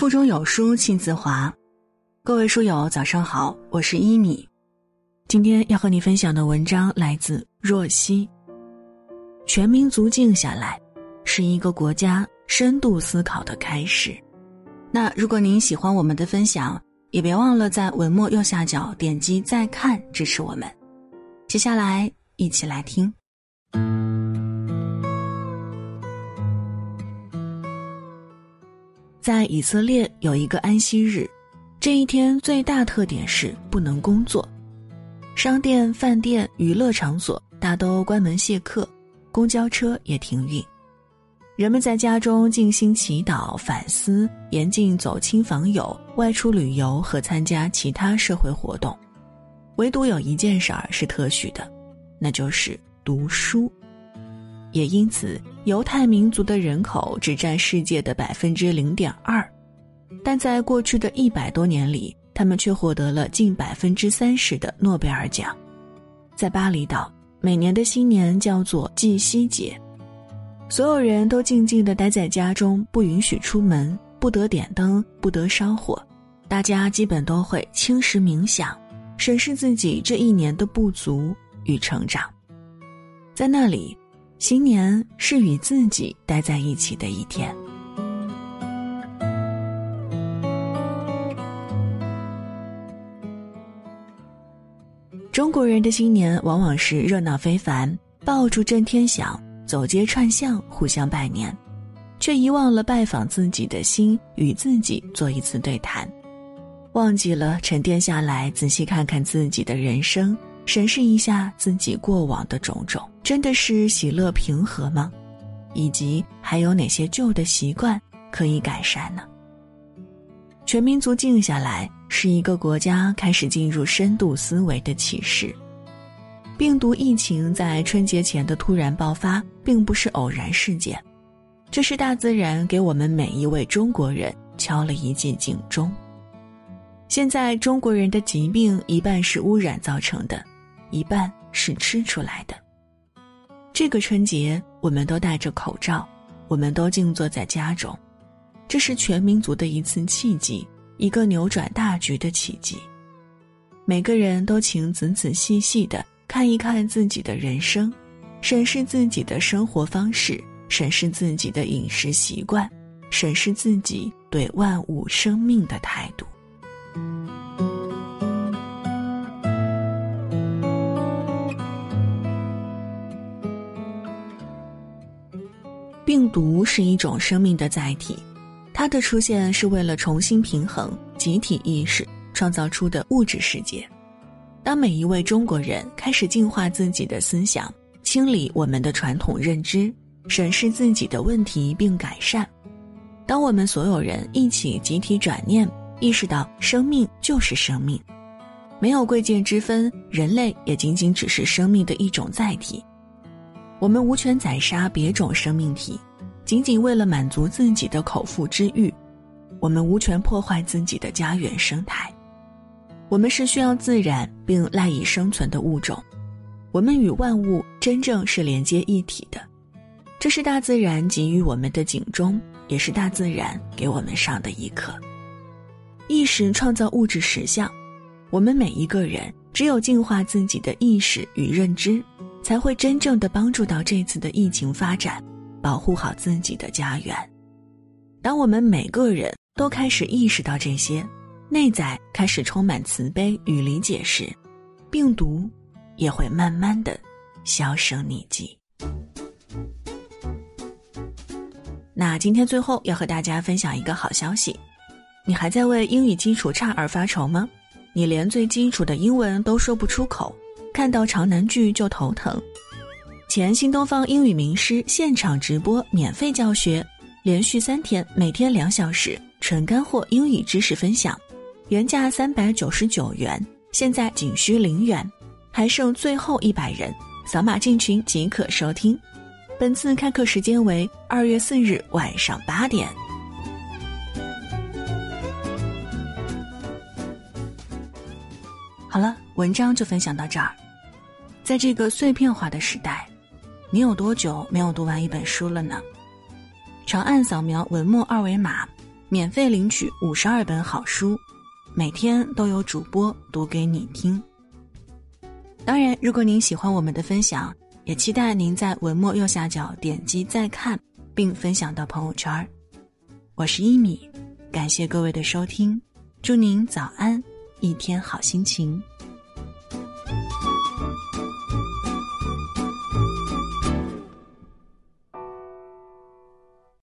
腹中有书气自华。各位书友早上好，我是一米。今天要和你分享的文章来自若曦。全民族静下来，是一个国家深度思考的开始。那如果您喜欢我们的分享，也别忘了在文末右下角点击再看支持我们。接下来一起来听。在以色列有一个安息日，这一天最大特点是不能工作，商店、饭店、娱乐场所大都关门谢客，公交车也停运。人们在家中静心祈祷、反思，严禁走亲访友、外出旅游和参加其他社会活动。唯独有一件事儿是特许的，那就是读书。也因此，犹太民族的人口只占世界的 0.2%， 但在过去的100多年里，他们却获得了近 30% 的诺贝尔奖。在巴厘岛，每年的新年叫做祭西节，所有人都静静地待在家中，不允许出门，不得点灯，不得烧火，大家基本都会轻食冥想，审视自己这一年的不足与成长。在那里，新年是与自己待在一起的一天。中国人的新年往往是热闹非凡，爆竹震天响，走街串巷，互相拜年，却遗忘了拜访自己的心，与自己做一次对谈，忘记了沉淀下来，仔细看看自己的人生，审视一下自己过往的种种，真的是喜乐平和吗？以及还有哪些旧的习惯可以改善呢？全民族静下来，是一个国家开始进入深度思维的启示。病毒疫情在春节前的突然爆发并不是偶然事件，这是大自然给我们每一位中国人敲了一记警钟。现在中国人的疾病一半是污染造成的，一半是吃出来的。这个春节我们都戴着口罩，我们都静坐在家中，这是全民族的一次契机，一个扭转大局的契机。每个人都请仔仔细细地看一看自己的人生，审视自己的生活方式，审视自己的饮食习惯，审视自己对万物生命的态度。病毒是一种生命的载体，它的出现是为了重新平衡集体意识创造出的物质世界。当每一位中国人开始净化自己的思想，清理我们的传统认知，审视自己的问题并改善，当我们所有人一起集体转念，意识到生命就是生命，没有贵贱之分，人类也仅仅只是生命的一种载体。我们无权宰杀别种生命体，仅仅为了满足自己的口腹之欲，我们无权破坏自己的家园生态。我们是需要自然并赖以生存的物种，我们与万物真正是连接一体的，这是大自然给予我们的警钟，也是大自然给我们上的一课。意识创造物质实相，我们每一个人只有净化自己的意识与认知，才会真正的帮助到这次的疫情发展，保护好自己的家园。当我们每个人都开始意识到这些，内在开始充满慈悲与理解时，病毒也会慢慢的销声匿迹。那今天最后要和大家分享一个好消息，你还在为英语基础差而发愁吗？你连最基础的英文都说不出口，看到长难句就头疼。前新东方英语名师现场直播免费教学，连续3天，每天2小时，纯干货英语知识分享，原价399元，现在仅需0元，还剩最后100人，扫码进群即可收听。本次开课时间为2月4日晚上8点。好了，文章就分享到这儿。在这个碎片化的时代，你有多久没有读完一本书了呢？长按扫描文末二维码，免费领取52本好书，每天都有主播读给你听。当然，如果您喜欢我们的分享，也期待您在文末右下角点击再看，并分享到朋友圈。我是一米，感谢各位的收听，祝您早安，一天好心情。